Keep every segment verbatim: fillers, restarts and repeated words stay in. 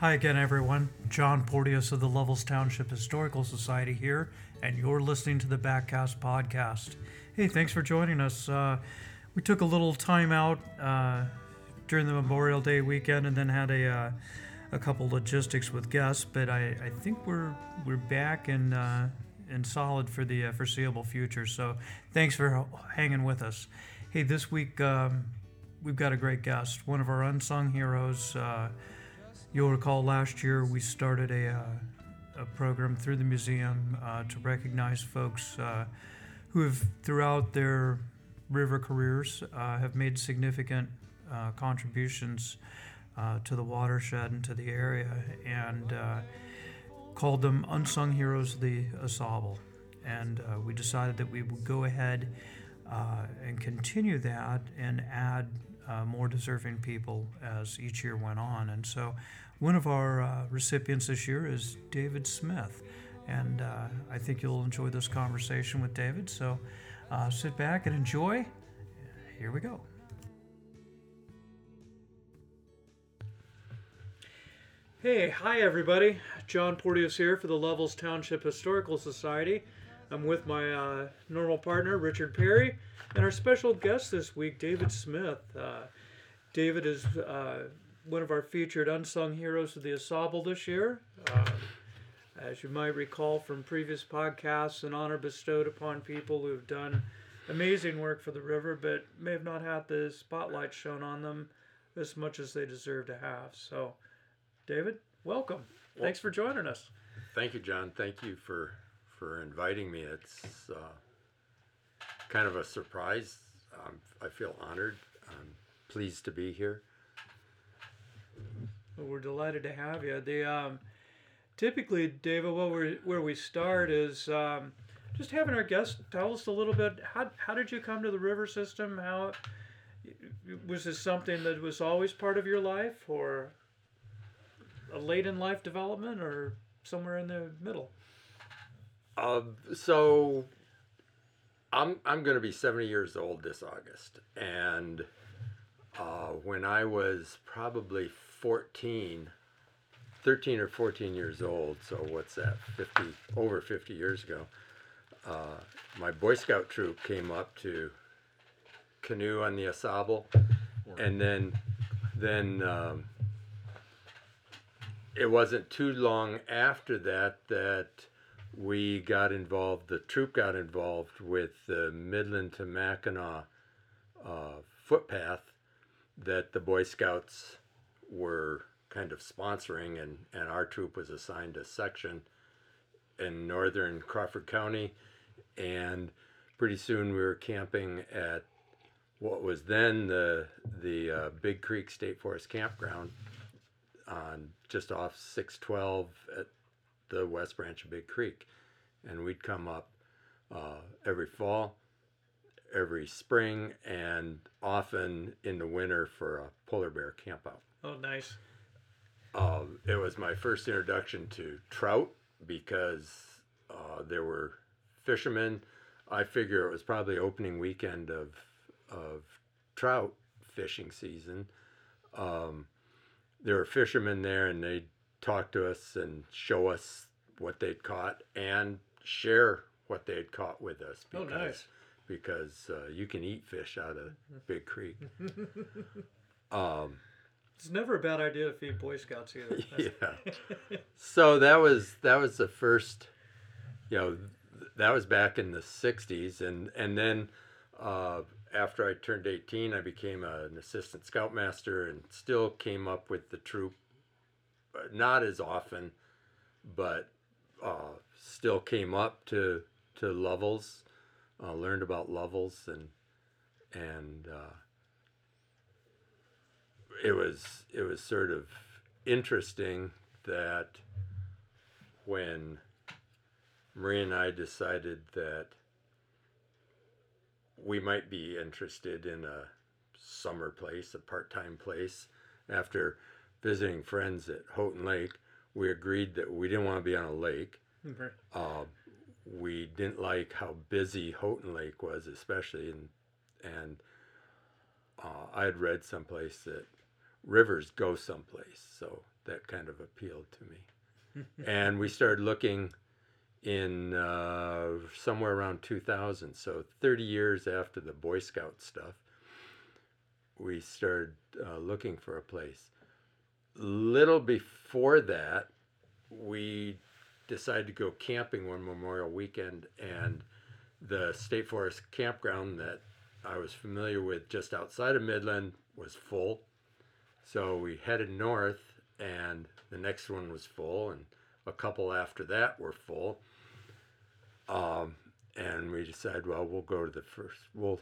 Hi again, everyone. John Porteous of the Lovells Township Historical Society here, and you're listening to the Backcast Podcast. Hey, thanks for joining us. Uh, we took a little time out uh, during the Memorial Day weekend, and then had a uh, a couple logistics with guests, but I, I think we're we're back and uh, and solid for the uh, foreseeable future. So thanks for hanging with us. Hey, this week um, we've got a great guest, one of our unsung heroes. Uh, You'll recall last year we started a, uh, a program through the museum uh, to recognize folks uh, who have, throughout their river careers, uh, have made significant uh, contributions uh, to the watershed and to the area, and uh, called them unsung heroes of the Au Sable. And uh, we decided that we would go ahead uh, and continue that and add uh, more deserving people as each year went on. And so one of our uh, recipients this year is David Smith, and uh, I think you'll enjoy this conversation with David. So uh, sit back and enjoy. Here we go. Hey, hi everybody. John Porteous here for the Lovells Township Historical Society. I'm with my uh, normal partner, Richard Perry, and our special guest this week, David Smith. Uh, David is... Uh, one of our featured unsung heroes of the Au Sable this year. Uh, as you might recall from previous podcasts, an honor bestowed upon people who have done amazing work for the river, but may have not had the spotlight shown on them as much as they deserve to have. So, David, welcome. Well, thanks for joining us. Thank you, John. Thank you for, for inviting me. It's uh, kind of a surprise. Um, I feel honored. I'm pleased to be here. Well, we're delighted to have you. The um, typically, David, what we're, where we start is um, just having our guests tell us a little bit, how how did you come to the river system? How was this something that was always part of your life, or a late in life development, or somewhere in the middle? Uh, so I'm I'm going to be seventy years old this August, and uh, when I was probably fourteen, thirteen or fourteen years old, so what's that, fifty, over fifty years ago, uh, my Boy Scout troop came up to canoe on the Au Sable, and then then um, it wasn't too long after that that we got involved, the troop got involved with the Midland to Mackinac uh, footpath that the Boy Scouts were kind of sponsoring, and, and our troop was assigned a section in northern Crawford County, and pretty soon we were camping at what was then the the uh, Big Creek State Forest Campground on just off six twelve at the West Branch of Big Creek, and we'd come up uh, every fall, every spring, and often in the winter for a polar bear campout. Oh, nice. Uh, it was my first introduction to trout because uh, there were fishermen. I figure it was probably opening weekend of of trout fishing season. Um, there were fishermen there, and they'd talk to us and show us what they'd caught and share what they'd caught with us. Because, oh, nice. Because uh, you can eat fish out of Big Creek. um It's never a bad idea to feed Boy Scouts either. Yeah. So that was that was the first, you know, that was back in the sixties, and and then uh, after I turned eighteen, I became a, an assistant scoutmaster and still came up with the troop, not as often, but uh, still came up to to Lovells, uh, learned about Lovells, and and. Uh, It was it was sort of interesting that when Marie and I decided that we might be interested in a summer place, a part-time place, after visiting friends at Houghton Lake, we agreed that we didn't want to be on a lake. Mm-hmm. Uh, we didn't like how busy Houghton Lake was, especially, and and uh, I had read someplace that rivers go someplace, so that kind of appealed to me. And we started looking in uh, somewhere around two thousand, so thirty years after the Boy Scout stuff, we started uh, looking for a place. Little before that, we decided to go camping one Memorial weekend, and the State Forest Campground that I was familiar with just outside of Midland was full. So we headed north, and the next one was full, and a couple after that were full. Um, and we decided, well, we'll go to the first, we'll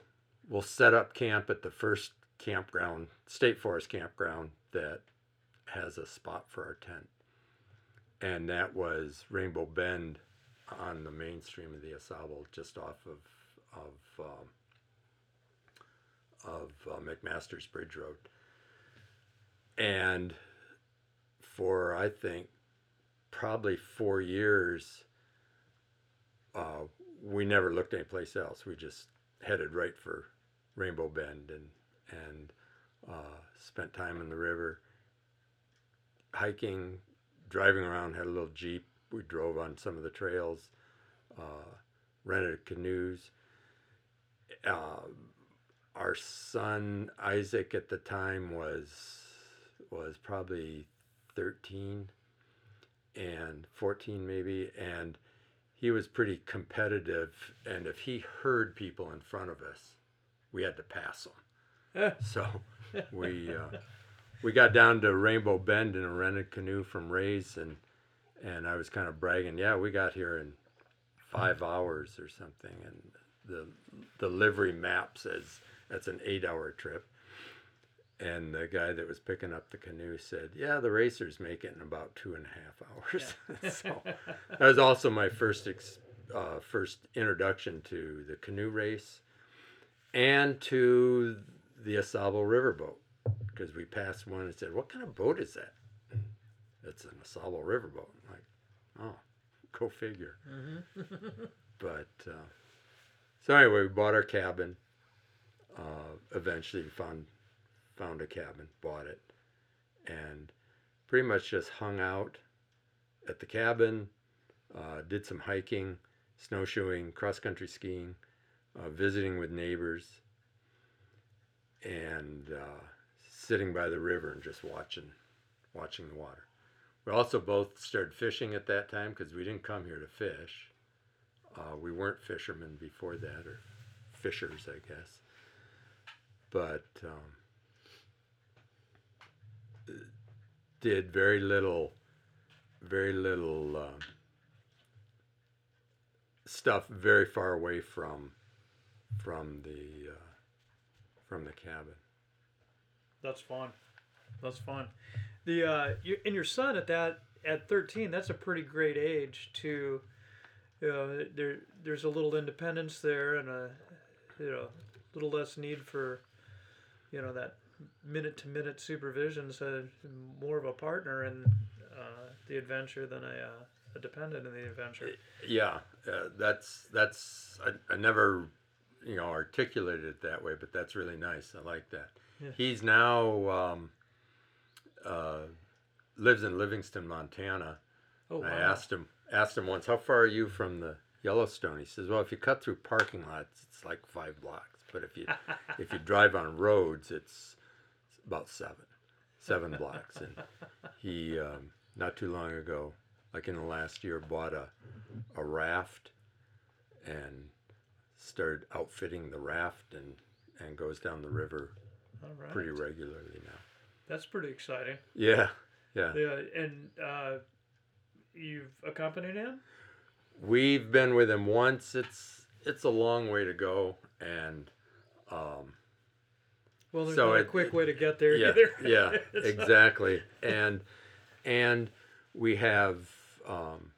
we'll set up camp at the first campground, State Forest Campground, that has a spot for our tent. And that was Rainbow Bend on the main stream of the Au Sable, just off of of um, of uh, McMaster's Bridge Road. And for, I think, probably four years, uh, we never looked anyplace else. We just headed right for Rainbow Bend and and uh, spent time in the river, hiking, driving around, had a little Jeep. We drove on some of the trails, uh, rented canoes. Uh, our son, Isaac, at the time was was probably thirteen and fourteen maybe, and he was pretty competitive, and if he heard people in front of us, we had to pass them. So we uh, we got down to Rainbow Bend in a rented canoe from Ray's, and and I was kind of bragging, yeah, we got here in five hours or something, and the the livery map says that's an eight-hour trip. And the guy that was picking up the canoe said, yeah, the racers make it in about two and a half hours. So that was also my first ex, uh, first introduction to the canoe race and to the Au Sable riverboat, because we passed one and said, what kind of boat is that? It's an Au Sable riverboat. I'm like, oh, go figure. Mm-hmm. But uh, so anyway, we bought our cabin. Uh, eventually we found... found a cabin, bought it, and pretty much just hung out at the cabin, uh, did some hiking, snowshoeing, cross-country skiing, uh, visiting with neighbors, and uh, sitting by the river and just watching, watching the water. We also both started fishing at that time, because we didn't come here to fish. Uh, we weren't fishermen before that, or fishers, I guess. But... Um, did very little, very little um, stuff very far away from from the uh, from the cabin. That's fun. That's fun. The uh, you, and your son at that at thirteen. That's a pretty great age to. You know, there there's a little independence there, and a you know little less need for, you know that. minute-to-minute supervision, so more of a partner in uh, the adventure than a, uh, a dependent in the adventure. Yeah, uh, that's, that's I, I never, you know, articulated it that way, but that's really nice. I like that. Yeah. He's now, um, uh, lives in Livingston, Montana. Oh, wow. I asked him, asked him once, how far are you from the Yellowstone? He says, well, if you cut through parking lots, it's like five blocks, but if you, if you drive on roads, it's about seven, seven blocks. And he, um, not too long ago, like in the last year, bought a, a raft and started outfitting the raft and, and goes down the river All right. Pretty regularly now. That's pretty exciting. Yeah, yeah. Yeah, and uh, you've accompanied him? We've been with him once. It's, it's a long way to go, and... Um, Well, there's so not it, a quick way to get there yeah, either. Yeah, exactly. And and we have um,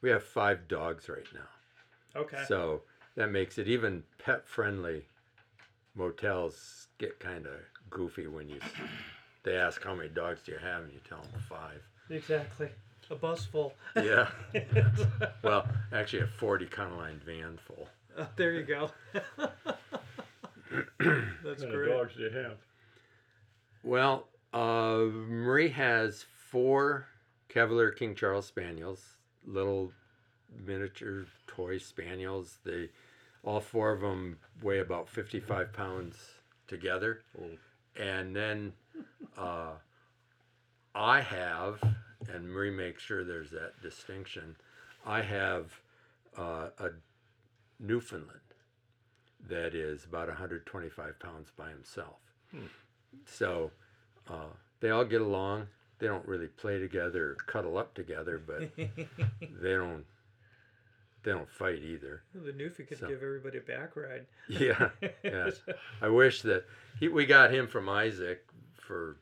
we have five dogs right now. Okay. So that makes it even pet-friendly. Motels get kind of goofy when you they ask how many dogs do you have, and you tell them five. Exactly. A bus full. Yeah. Well, actually, a forty Conaline van full. Oh, there you go. That's what kind of dogs do you have? Well, Uh, Marie has four Cavalier King Charles Spaniels, little miniature toy spaniels. They, all four of them weigh about fifty-five pounds together. Mm. And then uh, I have, and Marie makes sure there's that distinction, I have uh, a Newfoundland that is about one hundred twenty-five pounds by himself. Hmm. So uh, they all get along. They don't really play together or cuddle up together, but they don't they don't fight either. Well, the Newfie could so. give everybody a back ride. Yeah, yes. I wish that he, we got him from Isaac for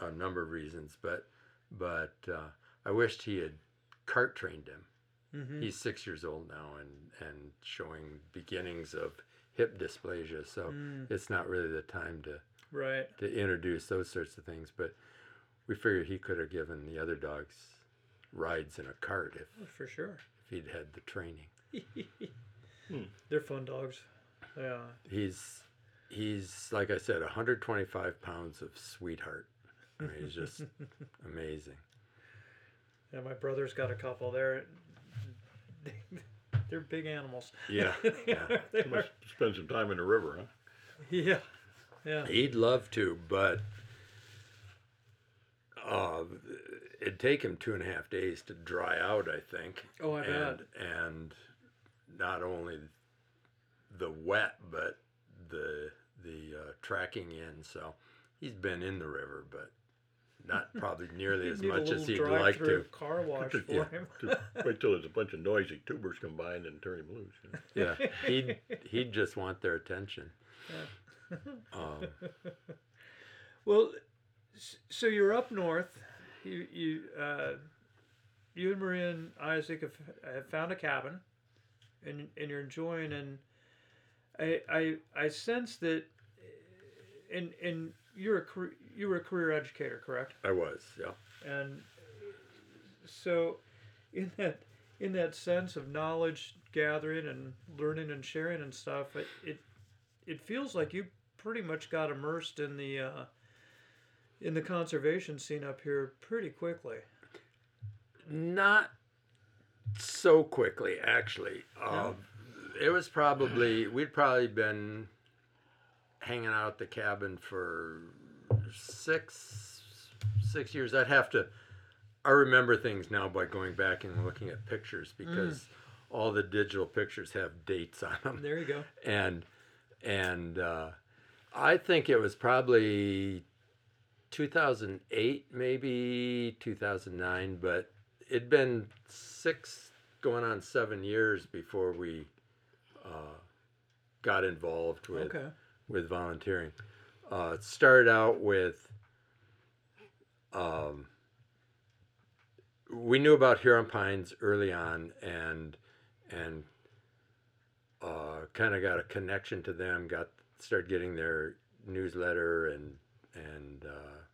a number of reasons, but but uh, I wished he had cart trained him. Mm-hmm. He's six years old now and, and showing beginnings of hip dysplasia, so mm. it's not really the time to right. to introduce those sorts of things. But we figured he could have given the other dogs rides in a cart if oh, for sure if he'd had the training. hmm. They're fun dogs. Yeah. He's he's like I said, one hundred twenty-five pounds of sweetheart. I mean, he's just amazing. Yeah, my brother's got a couple there. They're big animals. Yeah. yeah. They must spend some time in the river, huh? Yeah. Yeah. He'd love to, but uh, it'd take him two and a half days to dry out, I think. Oh, I bet. And not only the wet, but the the uh, tracking in. So he's been in the river, but not probably nearly as much as he'd like to. Car wash for yeah. him. Wait till there's a bunch of noisy tubers combined and turn him loose. You know? Yeah, he'd he'd just want their attention. Yeah. Um, well, so you're up north. You you uh, you and Maria and Isaac have, have found a cabin, and and you're enjoying. And I I I sense that, and and. You're a career, you were a career educator, correct? I was, yeah. And so, in that in that sense of knowledge gathering and learning and sharing and stuff, it it, it feels like you pretty much got immersed in the uh, in the conservation scene up here pretty quickly. Not so quickly, actually. No. Um, it was probably we'd probably been. hanging out at the cabin for six six years. I'd have to I remember things now by going back and looking at pictures because mm. all the digital pictures have dates on them. There you go. And and uh, I think it was probably two thousand eight, maybe two thousand nine, but it'd been six going on seven years before we uh, got involved with okay. with volunteering. Uh, it started out with, um, we knew about Huron Pines early on and and uh, kind of got a connection to them, got started getting their newsletter and... And, uh,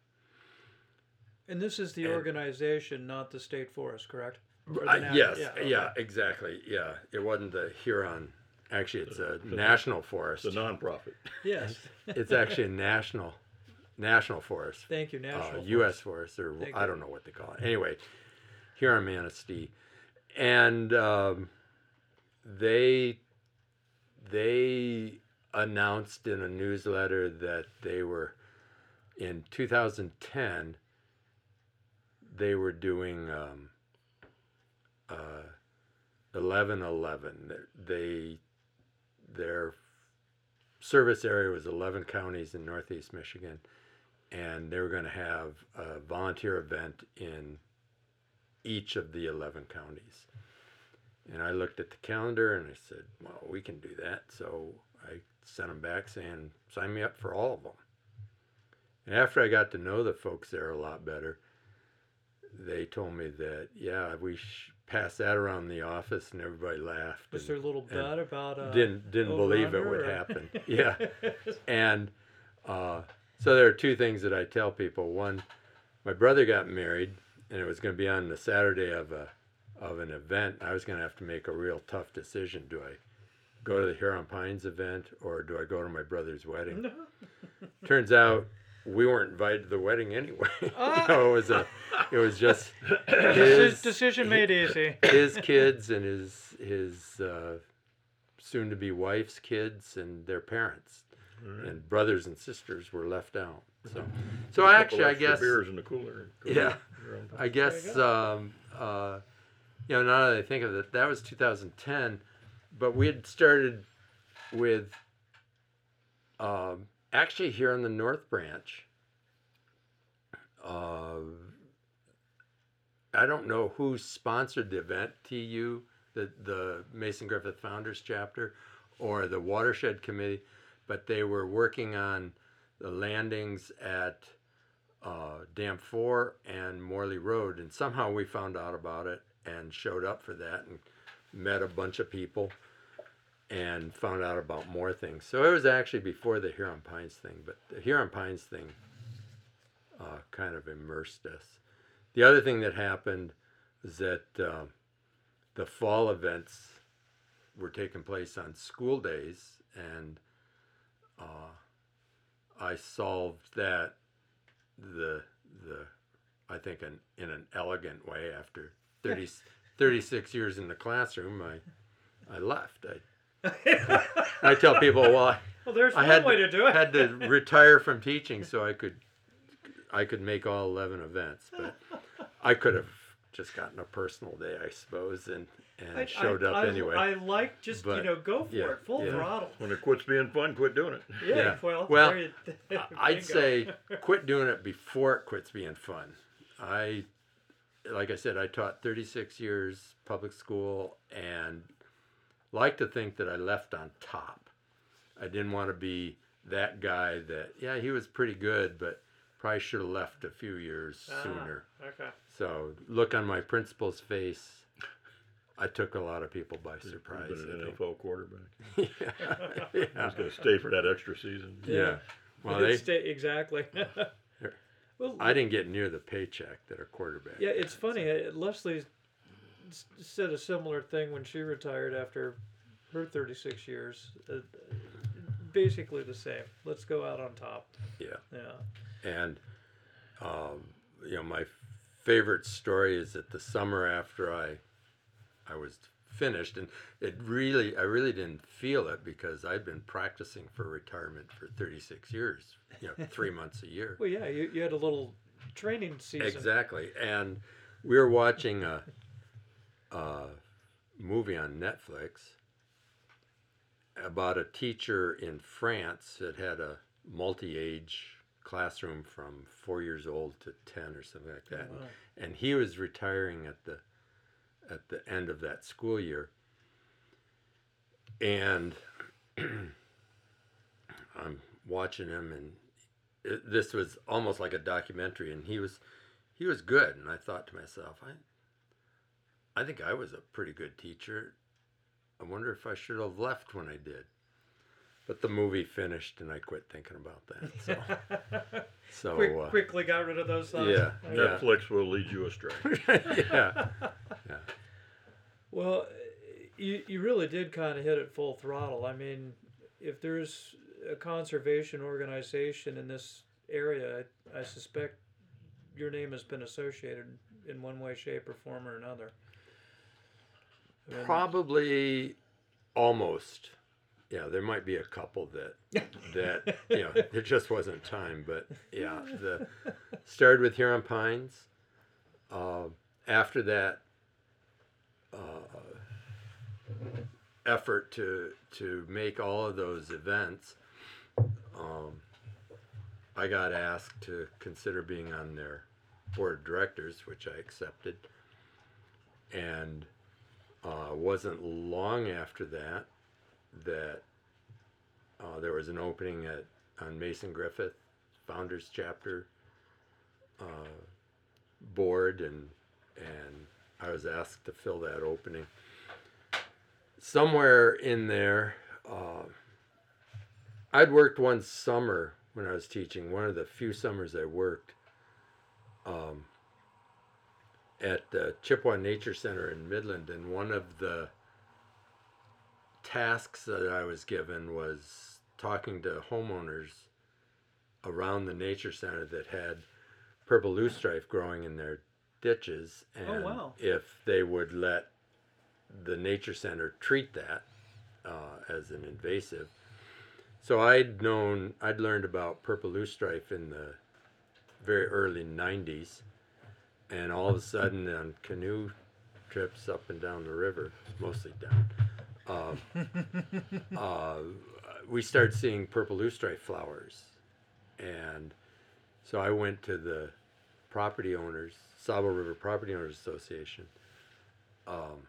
and this is the and, organization, not the state forest, correct? Uh, yes, yeah, okay. yeah, exactly, yeah. It wasn't the Huron... Actually, it's a the, national forest. It's a nonprofit. Yes. It's actually a national national forest. Thank you, national. Uh, U S Forest, or Thank I you. don't know what they call it. Anyway, here on Manistee. And um, they they announced in a newsletter that they were, in two thousand ten, they were doing um, uh, eleven eleven. They... Their service area was eleven counties in northeast Michigan, and they were going to have a volunteer event in each of the eleven counties. And I looked at the calendar and I said, well, we can do that. So I sent them back saying, sign me up for all of them. And after I got to know the folks there a lot better, they told me that, yeah, we sh- passed that around the office and everybody laughed. Was and, there a little bet about... Uh, didn't didn't believe it would or? happen. Yeah. And uh, so there are two things that I tell people. One, my brother got married, and it was going to be on the Saturday of a of an event. I was going to have to make a real tough decision. Do I go to the Huron Pines event or do I go to my brother's wedding? Turns out we weren't invited to the wedding anyway. Uh, you know, it was a, it was just his decision made easy. His kids and his his uh, soon-to-be wife's kids and their parents, right. And brothers and sisters were left out. So, so I actually, I guess beers in the cooler. Yeah, I guess um, uh, you know. Now that I think of it, that was two thousand ten, but we had started with. Um, Actually, here on the North Branch, uh, I don't know who sponsored the event, T U, the, the Mason-Griffith Founders Chapter, or the Watershed Committee, but they were working on the landings at uh, Dam four and Morley Road, and somehow we found out about it and showed up for that and met a bunch of people. And found out about more things. So it was actually before the Huron Pines thing, but the Huron Pines thing uh, kind of immersed us. The other thing that happened is that uh, the fall events were taking place on school days, and uh, I solved that the the I think in, in an elegant way. After thirty, thirty-six years in the classroom, I I left. I I tell people, well, I, well, there's I had, way to do it. had to retire from teaching so I could I could make all eleven events, but I could have just gotten a personal day, I suppose, and, and I, showed I, up I, anyway. I like just, but, you know, go for yeah, it, full yeah. throttle. When it quits being fun, quit doing it. Yeah, yeah. well, well there you, there I'd say quit doing it before it quits being fun. I, like I said, I taught thirty-six years public school and... like to think that I left on top. I didn't want to be that guy that, yeah, he was pretty good, but probably should have left a few years ah, sooner. Okay. So look on my principal's face. I took a lot of people by surprise. He's been an N F L quarterback. yeah. yeah. He's going to stay for that extra season. Yeah. yeah. Well, they stay exactly. Well, I didn't get near the paycheck that a quarterback. Yeah, it's funny. So. Leslie's said a similar thing when she retired after her thirty-six years. Uh, basically the same. Let's go out on top. Yeah. Yeah. And, um, you know, my favorite story is that the summer after I, I was finished, and it really, I really didn't feel it because I'd been practicing for retirement for thirty-six years, you know, three months a year. Well, yeah, you, you had a little training season. Exactly. And we were watching a... Uh, movie on Netflix about a teacher in France that had a multi-age classroom from four years old to ten or something like that. Oh, wow. and, and he was retiring at the at the end of that school year. And I'm watching him, and it, this was almost like a documentary, and he was he was good, and I thought to myself, I I think I was a pretty good teacher. I wonder if I should have left when I did. But the movie finished, and I quit thinking about that. So, so Quick, uh, quickly got rid of those thoughts. Yeah, yeah. Netflix will lead you astray. yeah. yeah. Well, you you really did kind of hit it full throttle. I mean, if there's a conservation organization in this area, I, I suspect your name has been associated in one way, shape, or form or another. Probably almost. Yeah, there might be a couple that, that you know, there just wasn't time. But, yeah, the started with Huron Pines. Uh, after that uh, effort to to make all of those events, um, I got asked to consider being on their board of directors, which I accepted. And... Uh, wasn't long after that that uh, there was an opening at on Mason-Griffith Founders Chapter uh, board, and and I was asked to fill that opening. Somewhere in there, uh, I'd worked one summer when I was teaching, one of the few summers I worked, um, at the Chippewa Nature Center in Midland, and one of the tasks that I was given was talking to homeowners around the nature center that had purple loosestrife growing in their ditches. And oh, wow. if they would let the nature center treat that uh, as an invasive. So I'd known, I'd learned about purple loosestrife in the very early nineties, and all of a sudden on canoe trips up and down the river, mostly down, uh, uh, we started seeing purple loosestrife flowers. And so I went to the property owners, Au Sable River Property Owners Association, um,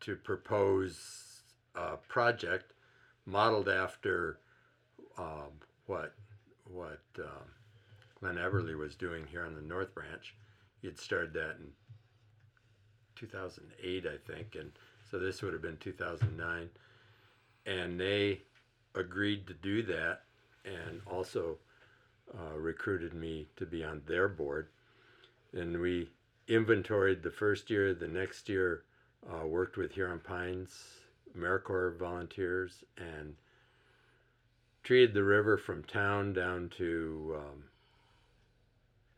to propose a project modeled after um, what what um, Glenn Everly was doing here on the North Branch. He had started that in two thousand eight, I think, and so this would have been two thousand nine. And they agreed to do that, and also uh, recruited me to be on their board. And we inventoried the first year, the next year, uh, worked with Huron Pines, AmeriCorps volunteers, and treated the river from town down to um,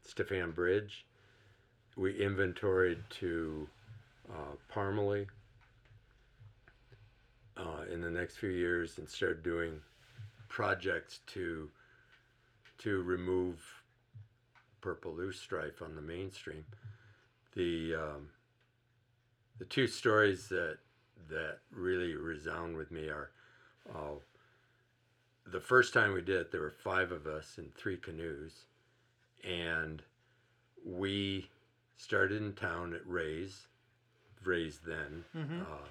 Stephan Bridge. We inventoried to uh, Parmalee uh, in the next few years, and started doing projects to to remove purple loosestrife on the mainstream. The um, the two stories that that really resound with me are uh, the first time we did it, there were five of us in three canoes, and we started in town at Ray's, Ray's then, mm-hmm. uh,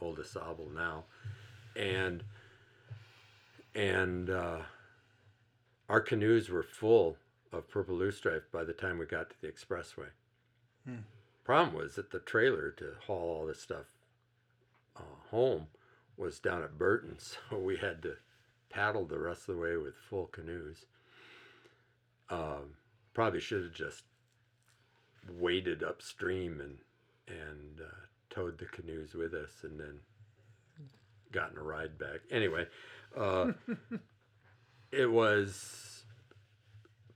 Old Au Sable now, and and uh, our canoes were full of purple loosestrife by the time we got to the expressway. Hmm. Problem was that the trailer to haul all this stuff uh, home was down at Burton, so we had to paddle the rest of the way with full canoes. Um, probably should have just waded upstream and and uh, towed the canoes with us, and then gotten a ride back. Anyway, uh, it was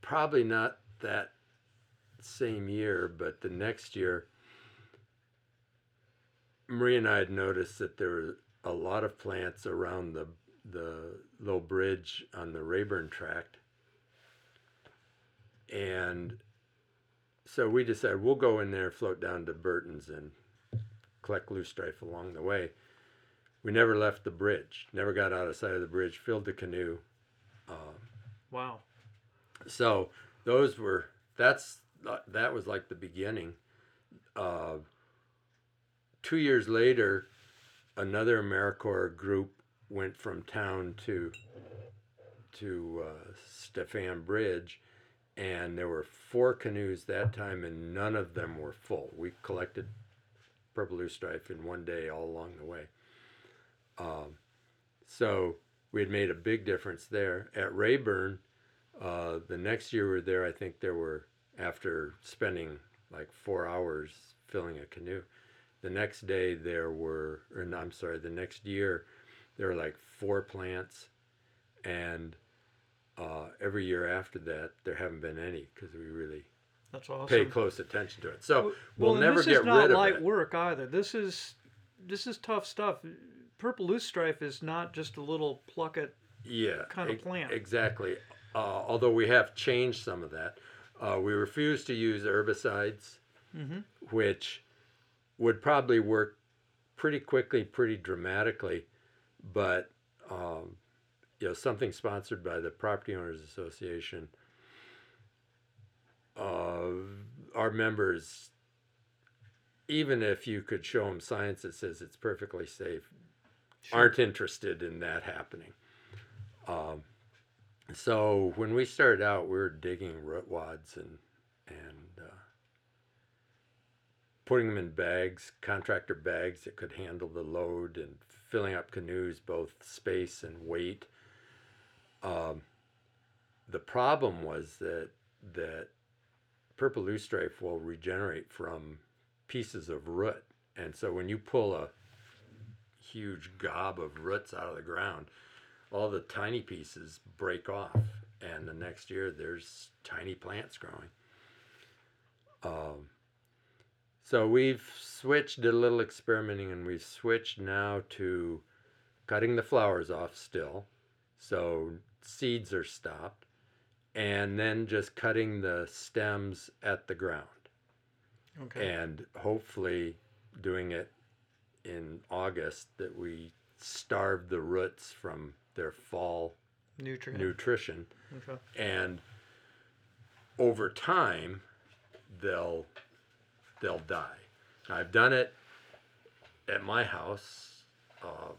probably not that same year, but the next year, Marie and I had noticed that there were a lot of plants around the the little bridge on the Rayburn Tract, and so we decided we'll go in there, float down to Burton's, and collect loosestrife along the way. We never left the bridge, never got out of sight of the bridge, filled the canoe. Um, wow. So those were, that's, that was like the beginning. Uh, two years later, another AmeriCorps group went from town to, to uh, Stephan Bridge, and there were four canoes that time, and none of them were full. We collected purple loosestrife in one day all along the way. Um, so we had made a big difference there. At Rayburn, uh, the next year we were there, I think there were, after spending like four hours filling a canoe, the next day there were, or no, I'm sorry, the next year there were like four plants, and uh, every year after that there haven't been any, because we really That's awesome. pay close attention to it. So we'll, we'll never get rid of it. This is not light work either. This is this is tough stuff. Purple loosestrife is not just a little pluck it yeah, kind of plant. Exactly. Uh, although we have changed some of that. Uh, we refuse to use herbicides, mm-hmm. which would probably work pretty quickly, pretty dramatically. But um, you know, something sponsored by the Property Owners Association, uh, our members, even if you could show them science that says it's perfectly safe, Sure. aren't interested in that happening. Um, so when we started out, we were digging root wads and and uh, putting them in bags, contractor bags that could handle the load, and filling up canoes, both space and weight. Um, the problem was that that purple loosestrife will regenerate from pieces of root, and so when you pull a huge gob of roots out of the ground, all the tiny pieces break off, and the next year there's tiny plants growing. Um, so we've switched, did a little experimenting, and we've switched now to cutting the flowers off still, so seeds are stopped, and then just cutting the stems at the ground. Okay. And hopefully doing it in August, that we starve the roots from their fall nutrient. nutrition. Okay. And over time, they'll they'll die. I've done it at my house. Um,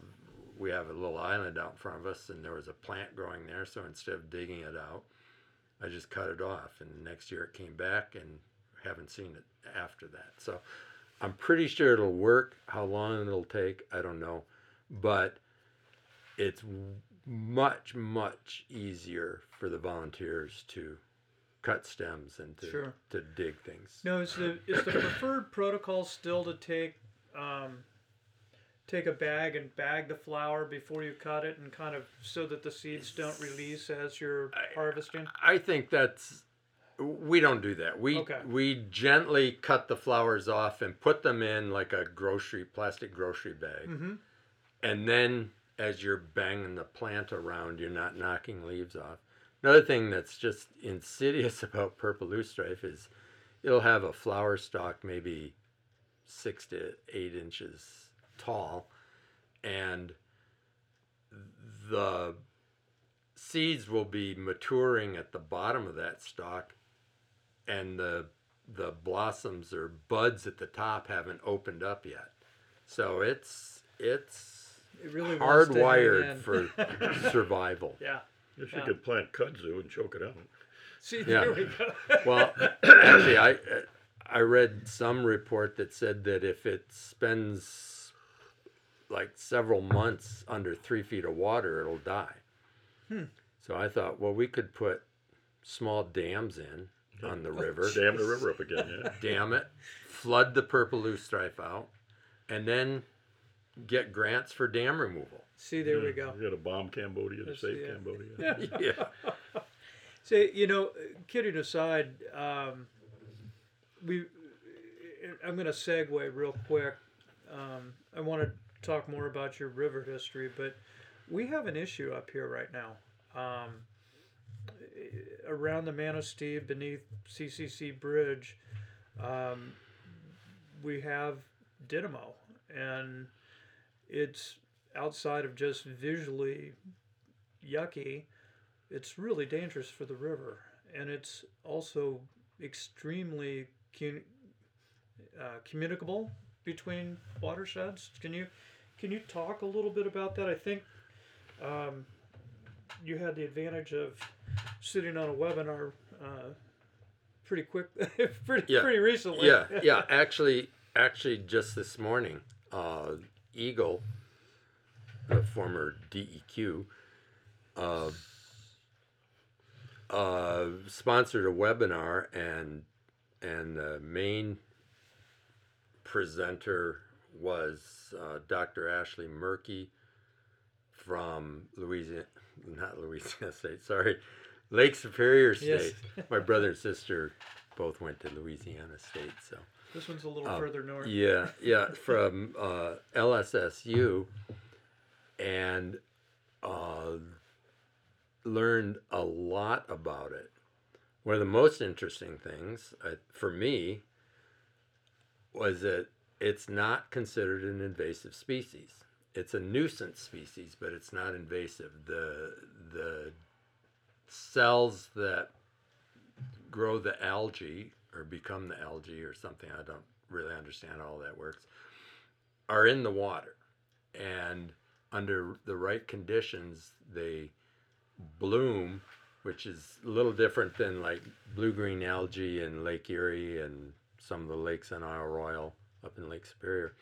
we have a little island out in front of us, and there was a plant growing there, so instead of digging it out, I just cut it off, and next year it came back, and haven't seen it after that. So I'm pretty sure it'll work. How long it'll take, I don't know. But it's much, much easier for the volunteers to cut stems and to, sure. to dig things. Now, is the, is the preferred protocol still to take um, take a bag and bag the flower before you cut it, and kind of so that the seeds don't release as you're I, harvesting? I think that's... We don't do that. We okay. we gently cut the flowers off and put them in like a grocery plastic grocery bag. Mm-hmm. And then as you're banging the plant around, you're not knocking leaves off. Another thing that's just insidious about purple loosestrife is it'll have a flower stalk maybe six to eight inches tall, and the seeds will be maturing at the bottom of that stalk, and the the blossoms or buds at the top haven't opened up yet. So it's it's it really hardwired for survival. Yeah. Yes, you yeah. could plant kudzu and choke it out. See, there yeah. we go. Well, actually, I I read some report that said that if it spends like several months under three feet of water, it'll die. Hmm. So I thought, well, we could put small dams in on the river. Oh, dam the river up again, yeah. Dam it, flood the purple loosestrife out, and then get grants for dam removal. See, there yeah, we go. You got to bomb Cambodia to save yeah. Cambodia. Yeah. yeah. See, you know, kidding aside, um, we. I'm going to segue real quick. Um, I want to talk more about your river history, but we have an issue up here right now. Um, around the Manistee, beneath C C C Bridge, um, we have didymo, and it's outside of just visually yucky. It's really dangerous for the river, and it's also extremely commun- uh, communicable between watersheds. Can you can you talk a little bit about that? I think um, you had the advantage of sitting on a webinar uh, pretty quick, pretty, yeah. pretty recently. Yeah, yeah. Actually, actually, just this morning, uh, Eagle, the former D E Q, uh, uh, sponsored a webinar, and and the main presenter was uh, Doctor Ashley Murky from Louisiana, not Louisiana State, sorry, Lake Superior State. Yes. My brother and sister both went to Louisiana State, so. This one's a little um, further north. Yeah, yeah, from uh, L S S U, and uh, learned a lot about it. One of the most interesting things uh, for me was that it's not considered an invasive species. It's a nuisance species, but it's not invasive. The the cells that grow the algae or become the algae or something, I don't really understand how all that works, are in the water. And under the right conditions, they bloom, which is a little different than like blue-green algae in Lake Erie and some of the lakes in Isle Royal up in Lake Superior.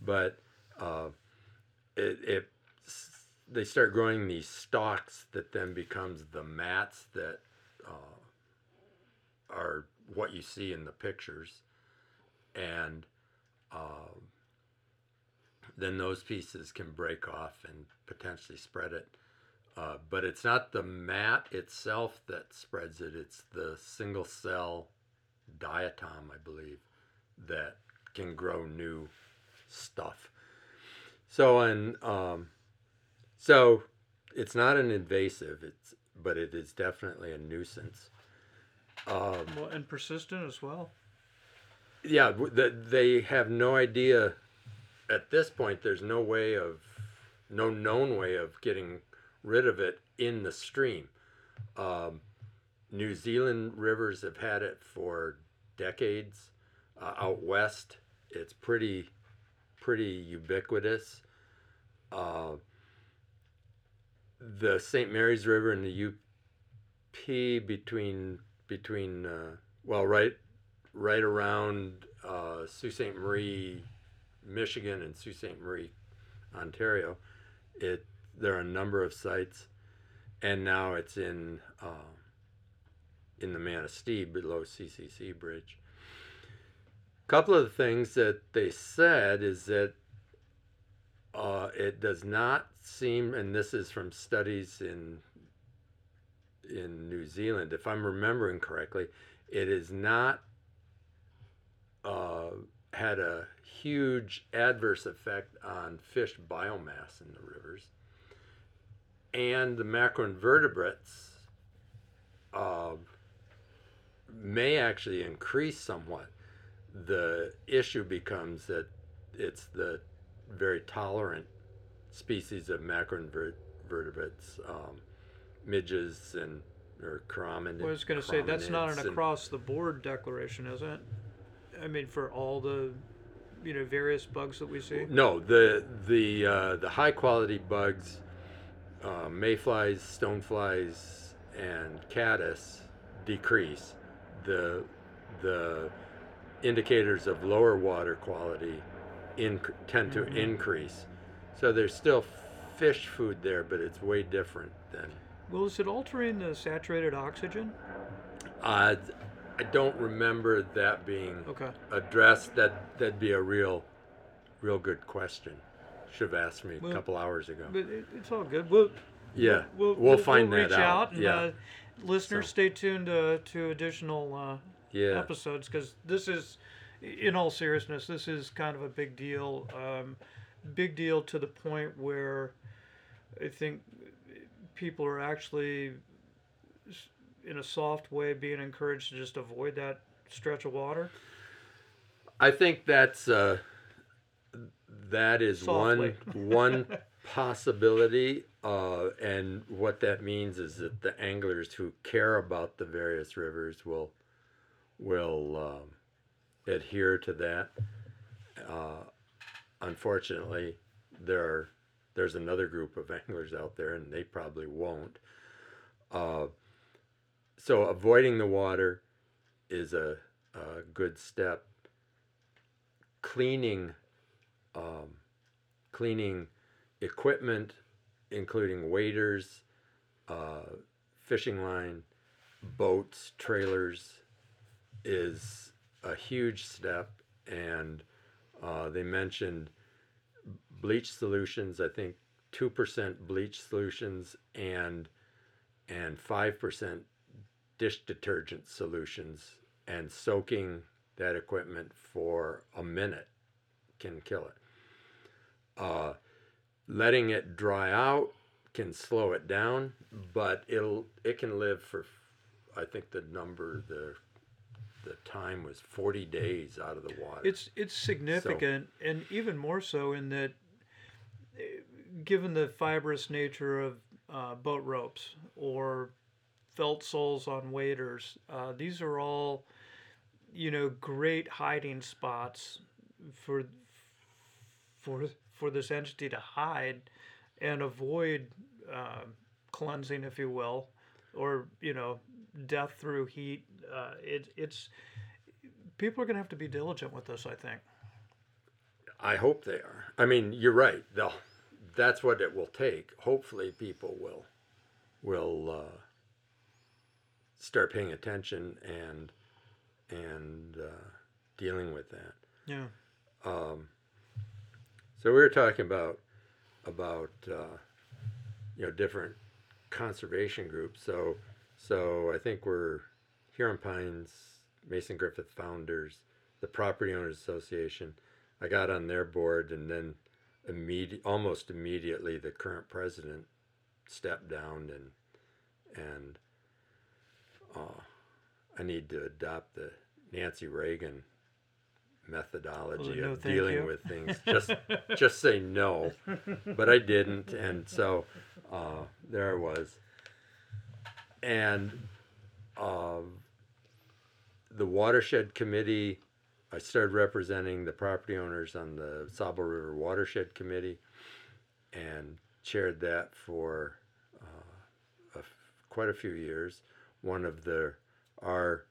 But... Uh, It, it they start growing these stalks that then becomes the mats that uh, are what you see in the pictures, and uh, then those pieces can break off and potentially spread it. Uh, but it's not the mat itself that spreads it. It's the single cell diatom, I believe, that can grow new stuff. So and um, so it's not an invasive. It's but it is definitely a nuisance. Um, well, and persistent as well. Yeah, the, they have no idea. At this point, there's no way of, no known way of getting rid of it in the stream. Um, New Zealand rivers have had it for decades. Uh, out west, it's pretty, pretty ubiquitous. Uh, the Saint Mary's River in the U P between between uh, well, right, right around uh, Sault Ste. Marie, Michigan, and Sault Ste. Marie, Ontario. It there are a number of sites, and now it's in uh, in the Manistee below C C C Bridge. A couple of the things that they said is that uh, it does not seem, and this is from studies in in New Zealand, if I'm remembering correctly, it is not uh, had a huge adverse effect on fish biomass in the rivers. And the macroinvertebrates uh, may actually increase somewhat. The issue becomes that it's the very tolerant species of macroinvertebrates, um, midges and or corominids. Well, I was going to say that's not an across-the-board declaration, is it? I mean, for all the you know various bugs that we see. No, the the uh, the high-quality bugs. Uh, mayflies, stoneflies, and caddis decrease. The the indicators of lower water quality inc- tend to mm-hmm. increase. So there's still fish food there, but it's way different than. Well, is it altering the saturated oxygen? Uh, I don't remember that being okay. addressed. That that'd be a real, real good question. Should have asked me a well, couple hours ago. But it, it's all good. We'll, yeah, we'll, we'll, we'll find we'll reach that out. out and, yeah. uh, listeners, so. stay tuned uh, to additional uh, yeah. episodes because this is, in all seriousness, this is kind of a big deal. Um, big deal to the point where I think people are actually, in a soft way, being encouraged to just avoid that stretch of water. I think that's... Uh, That is Softly. one one possibility, uh, and what that means is that the anglers who care about the various rivers will will um, adhere to that. Uh, unfortunately, there are, there's another group of anglers out there, and they probably won't. Uh, so avoiding the water is a, a good step. Cleaning. Um, cleaning equipment, including waders, uh, fishing line, boats, trailers, is a huge step. And uh, they mentioned bleach solutions. I think two percent bleach solutions and and five percent dish detergent solutions, and soaking that equipment for a minute can kill it. Uh, letting it dry out can slow it down, but it'll it can live for, I think the number the the time was forty days out of the water. It's it's significant, so, and even more so in that, given the fibrous nature of uh, boat ropes or felt soles on waders, uh, these are all, you know, great hiding spots for for. for this entity to hide and avoid uh, cleansing, if you will, or, you know, death through heat. Uh, it, it's people are going to have to be diligent with this, I think. I hope they are. I mean, you're right. They'll, that's what it will take. Hopefully people will will uh, start paying attention and, and uh, dealing with that. Yeah. Um, So we were talking about about uh, you know different conservation group. So, so I think we're Huron Pines, Mason-Griffith Founders, the Property Owners Association. I got on their board, and then immediate, almost immediately, the current president stepped down, and and uh, I need to adopt the Nancy Reagan methodology oh, no, of dealing you. with things. Just just say no, but I didn't, and so uh, there I was, and uh, the Watershed Committee. I started representing the property owners on the Sable River Watershed Committee, and chaired that for uh, a f- quite a few years. One of the our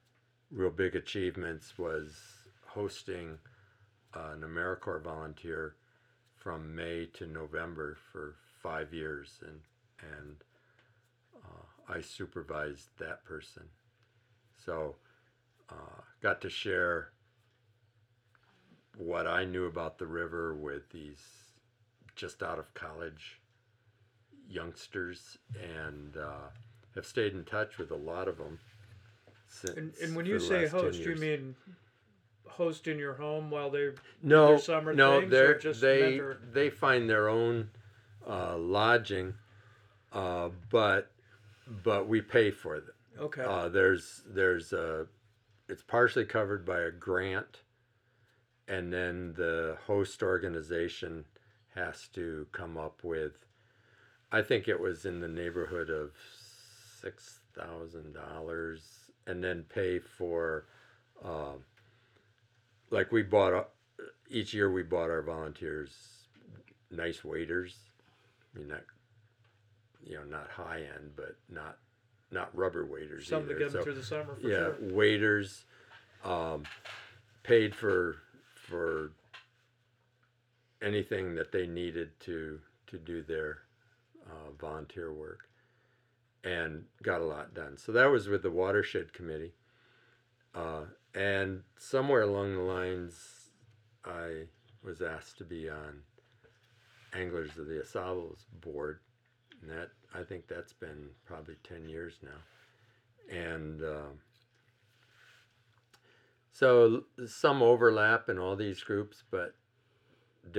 real big achievements was hosting uh, an AmeriCorps volunteer from May to November for five years, and and uh, I supervised that person. So uh, got to share what I knew about the river with these just out of college youngsters, and uh, have stayed in touch with a lot of them since. And, and when you say host, you mean host in your home while they're no, their summer no, things, they're, or just they mentor? They find their own uh, lodging, uh, but but we pay for them. Okay. Uh, there's there's a it's partially covered by a grant. And then the host organization has to come up with, I think it was in the neighborhood of six thousand dollars, and then pay for, uh, like we bought, uh, each year we bought our volunteers nice waiters. I mean, not, you know, not high end, but not not rubber waiters either. Something to get them through the summer for sure. Yeah, waiters, um, paid for... for anything that they needed to to do their uh, volunteer work, and got a lot done. So that was with the Watershed Committee. Uh, and somewhere along the lines, I was asked to be on Anglers of the Au Sable's board, and that I think that's been probably ten years now. And... Uh, So some overlap in all these groups, but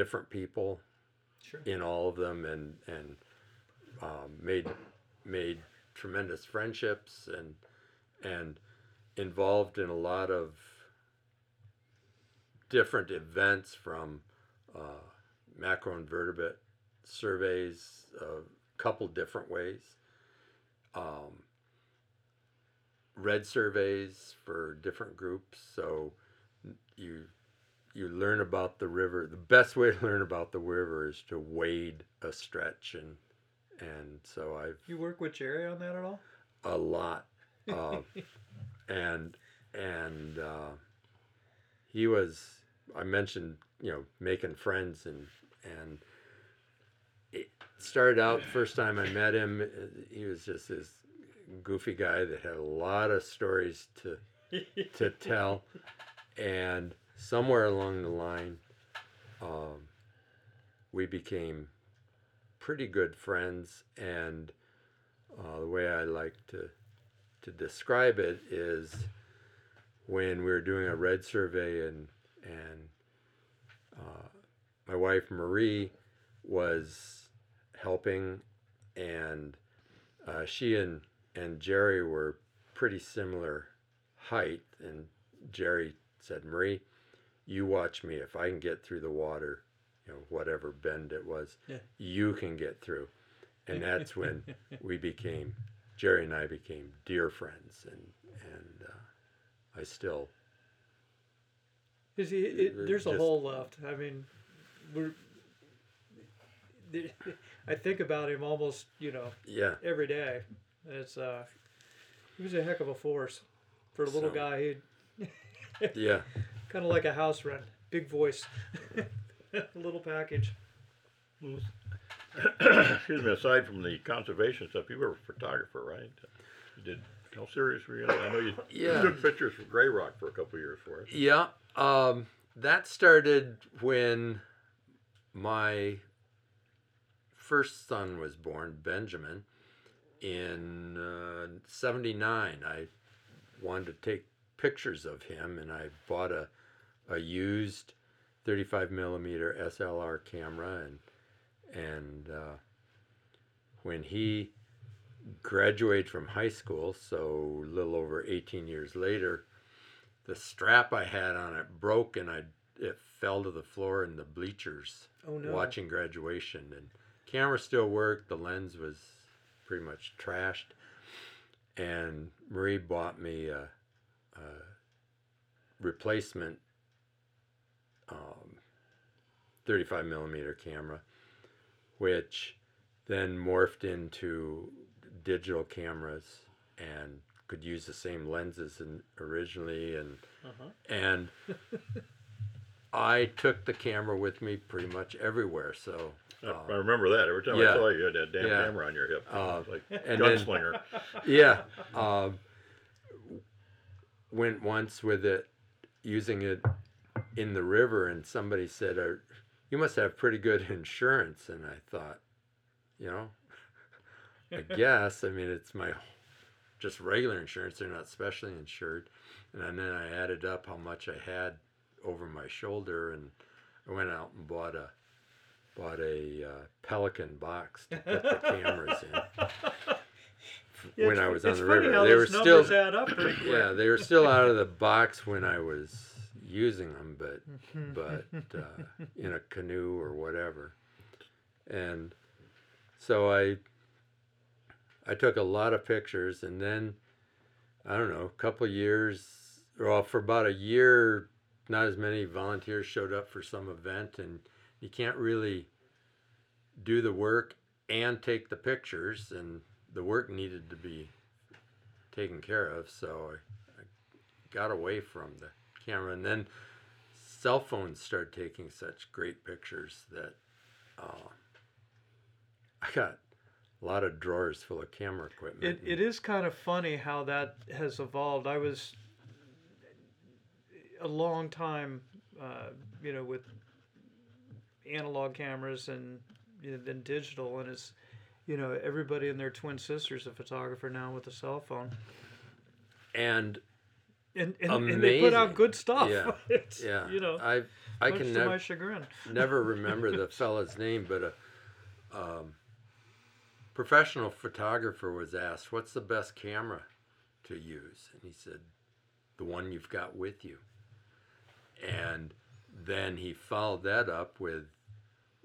different people sure. in all of them, and and um, made made tremendous friendships, and and involved in a lot of different events, from uh, macroinvertebrate surveys a couple different ways. Um, Red surveys for different groups, so you you learn about the river. The best way to learn about the river is to wade a stretch, and and so I've you work with Jerry on that at all? A lot, uh, and and uh, he was. I mentioned you know making friends, and and it started out first time I met him. He was just this goofy guy that had a lot of stories to to tell, and somewhere along the line um, we became pretty good friends, and uh, the way I like to to describe it is when we were doing a red survey, and and uh, my wife Marie was helping, and uh, she and and Jerry were pretty similar height, and Jerry said, "Marie, you watch me. If I can get through the water, you know, whatever bend it was, yeah. you can get through." And that's when we became, Jerry and I became dear friends, and and uh, I still. Is he, it, there's just, a hole left. I mean, we're. I think about him almost, you know, yeah. every day. It's uh, he was a heck of a force for a little so, guy. He, yeah, kind of like a house wren, big voice, little package. Excuse me. Aside from the conservation stuff, you were a photographer, right? You did. How serious were you? I know you, yeah. you took pictures from Grey Rock for a couple of years for us. Yeah, um, that started when my first son was born, Benjamin. in uh, seventy-nine, I wanted to take pictures of him, and I bought a, a used thirty-five millimeter S L R camera, and and uh, when he graduated from high school, so a little over eighteen years later, the strap I had on it broke, and I it fell to the floor in the bleachers. Oh, no. Watching graduation, and camera still worked. The lens was pretty much trashed, and Marie bought me a, a replacement um, thirty-five millimeter camera, which then morphed into digital cameras and could use the same lenses in, originally, and uh-huh. and I took the camera with me pretty much everywhere. So um, I remember that every time yeah, I saw you, you had that damn yeah. camera on your hip, uh, like gunslinger. Yeah, um, went once with it, using it in the river, and somebody said, "You must have pretty good insurance." And I thought, you know, I guess. I mean, it's my just regular insurance; they're not specially insured. And then I added up how much I had over my shoulder, and I went out and bought a bought a uh, Pelican box to put the cameras in. Yeah, when I was on the river, how they were still add up yeah, they were still out of the box when I was using them, but but uh, in a canoe or whatever. And so I I took a lot of pictures, and then I don't know, a couple of years, well, for about a year, not as many volunteers showed up for some event, and you can't really do the work and take the pictures, and the work needed to be taken care of, so I, I got away from the camera, and then cell phones started taking such great pictures that uh, I got a lot of drawers full of camera equipment. It, it is kind of funny how that has evolved. I was a long time, uh, you know, with analog cameras and you know, then digital, and it's, you know, everybody and their twin sister's a photographer now with a cell phone. And and, and, and they put out good stuff. Yeah, it's, yeah. You know, I I much can to nev- my chagrin. Never remember the fella's name, but a um, professional photographer was asked, "What's the best camera to use?" And he said, "The one you've got with you." And then he followed that up with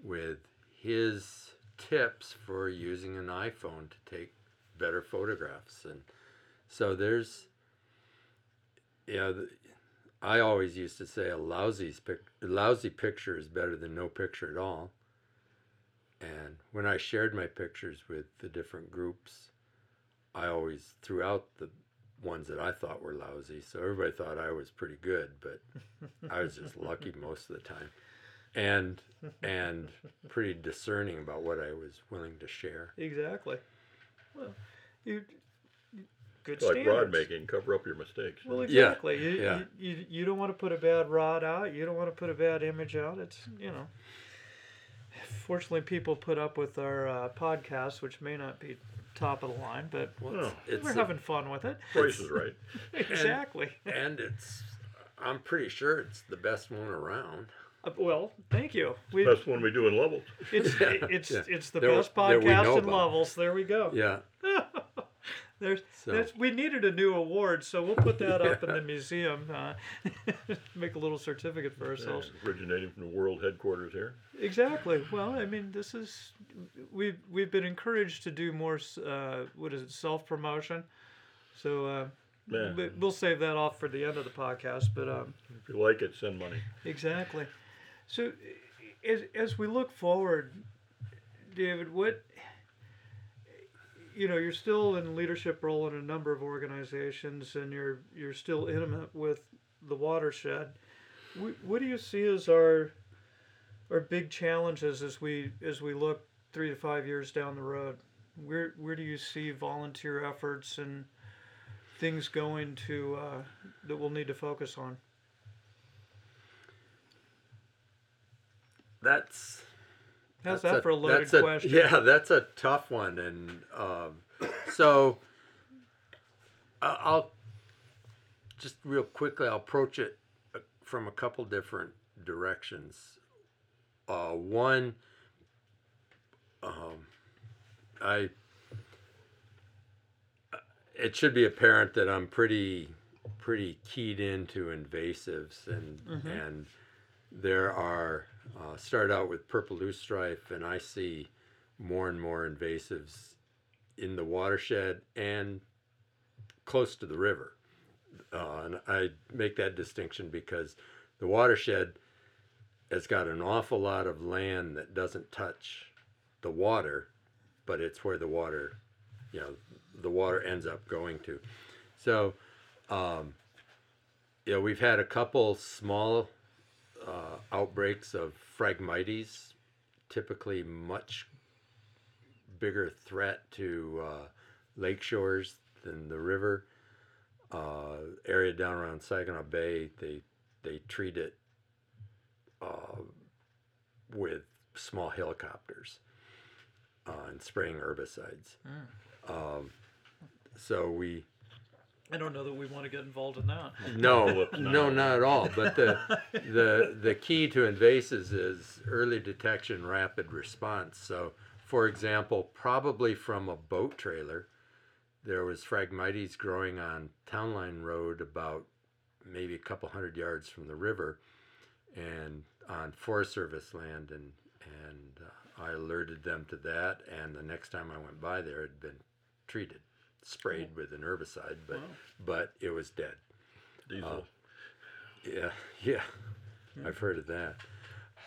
with his tips for using an iPhone to take better photographs. And so there's, you know, the, I always used to say a lousy, pic, a lousy picture is better than no picture at all. And when I shared my pictures with the different groups, I always threw out the ones that I thought were lousy. So everybody thought I was pretty good, but I was just lucky most of the time. And and pretty discerning about what I was willing to share. Exactly. Well, you good standards. Like rod making, cover up your mistakes. Well, exactly. Yeah. You, yeah. You, you you don't want to put a bad rod out. You don't want to put a bad image out. It's, you know. Fortunately, people put up with our uh, podcast, which may not be top of the line, but well, no, it's, we're it's having a, fun with it. Price is right. Exactly. And, and it's, I'm pretty sure it's the best one around. Well, thank you. We, best one we do in Lovells. It's yeah, it's yeah. it's the there, best podcast in Lovells. There we go. Yeah. There's so. that's, we needed a new award, so we'll put that yeah. up in the museum. Uh, make a little certificate for ourselves. Yeah, originating from the world headquarters here. Exactly. Well, I mean, this is we've we've been encouraged to do more. Uh, what is it? Self promotion. So. Uh, yeah. we, we'll save that off for the end of the podcast. But um, if you like it, send money. Exactly. So, as as we look forward, David, what, you know, you're still in a leadership role in a number of organizations, and you're you're still intimate with the watershed. What, what do you see as our our big challenges as we as we look three to five years down the road? Where where do you see volunteer efforts and things going to uh, that we'll need to focus on? That's, that's, that's that a, for a loaded a, question. Yeah, that's a tough one, and um, So uh, I'll just real quickly, I'll approach it from a couple different directions. Uh, one, um, I it should be apparent that I'm pretty pretty keyed into invasives, and mm-hmm. and there are uh, start out with purple loosestrife, and I see more and more invasives in the watershed and close to the river. Uh, and I make that distinction because the watershed has got an awful lot of land that doesn't touch the water, but it's where the water, you know, the water ends up going to. So, um, you know, we've had a couple small uh, outbreaks of phragmites, typically much bigger threat to uh, lake shores than the river. Uh, area down around Saginaw Bay, they they treat it uh, with small helicopters uh, and spraying herbicides. Mm. Um, so we. I don't know that we want to get involved in that. No, no, not at all. But the the the key to invasives is early detection, rapid response. So, for example, probably from a boat trailer. There was phragmites growing on Town Line Road about maybe a couple hundred yards from the river and on Forest Service land, and and uh, I alerted them to that, and the next time I went by there it had been treated, sprayed oh. with an herbicide, but wow. but it was dead. Diesel. Uh, yeah, yeah, hmm. I've heard of that.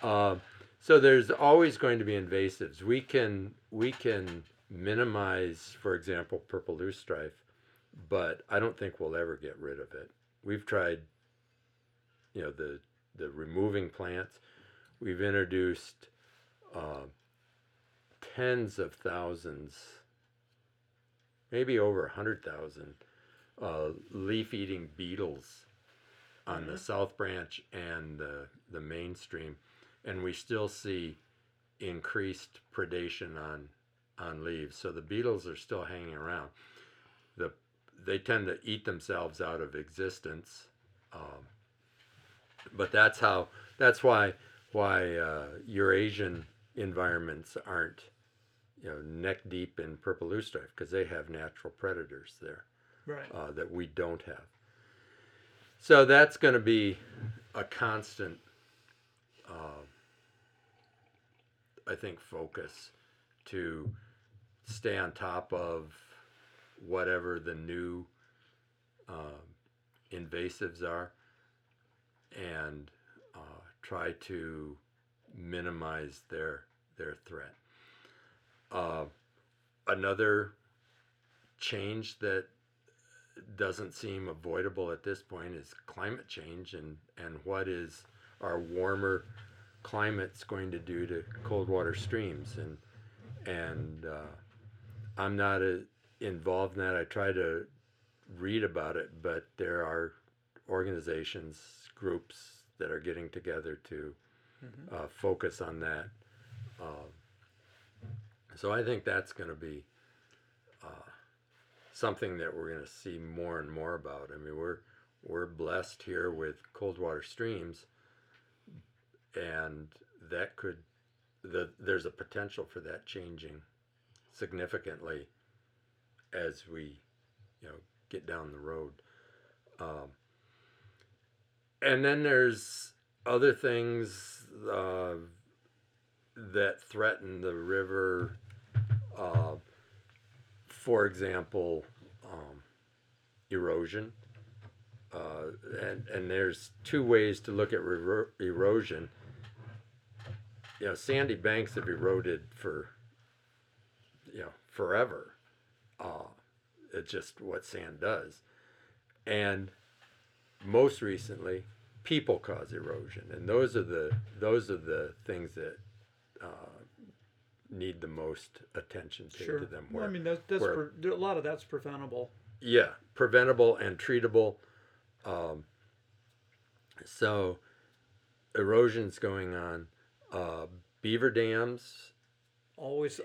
Uh, so there's always going to be invasives. We can, we can... minimize, for example, purple loosestrife, but I don't think we'll ever get rid of it. We've tried, you know, the the removing plants. We've introduced uh, tens of thousands, maybe over a hundred thousand, uh, leaf-eating beetles on mm-hmm. the South Branch and the the mainstream, and we still see increased predation on. on leaves. So the beetles are still hanging around. The they tend to eat themselves out of existence. Um, but that's how that's why why uh, Eurasian environments aren't, you know, neck deep in purple loosestrife, because they have natural predators there, right. uh, that we don't have. So that's going to be a constant, uh, I think, focus to stay on top of whatever the new uh, invasives are, and uh, try to minimize their their threat. Uh, another change that doesn't seem avoidable at this point is climate change, and, and what is our warmer climates going to do to cold water streams. And And uh, I'm not uh, involved in that. I try to read about it, but there are organizations, groups that are getting together to mm-hmm. uh, focus on that. Uh, so I think that's going to be uh, something that we're going to see more and more about. I mean, we're we're blessed here with cold water streams, and that could. The, there's a potential for that changing significantly as we, you know, get down the road. Um, and then there's other things uh, that threaten the river. Uh, for example, um, erosion. Uh, and, and there's two ways to look at rever- erosion. You know, sandy banks have eroded for, you know, forever. Uh, it's just what sand does. And most recently, people cause erosion. And those are the those are the things that uh, need the most attention paid sure. to them. Where, well, I mean, that's, that's where, per, a lot of that's preventable. Yeah, preventable and treatable. Um, so erosion's going on. Uh, beaver dams Always,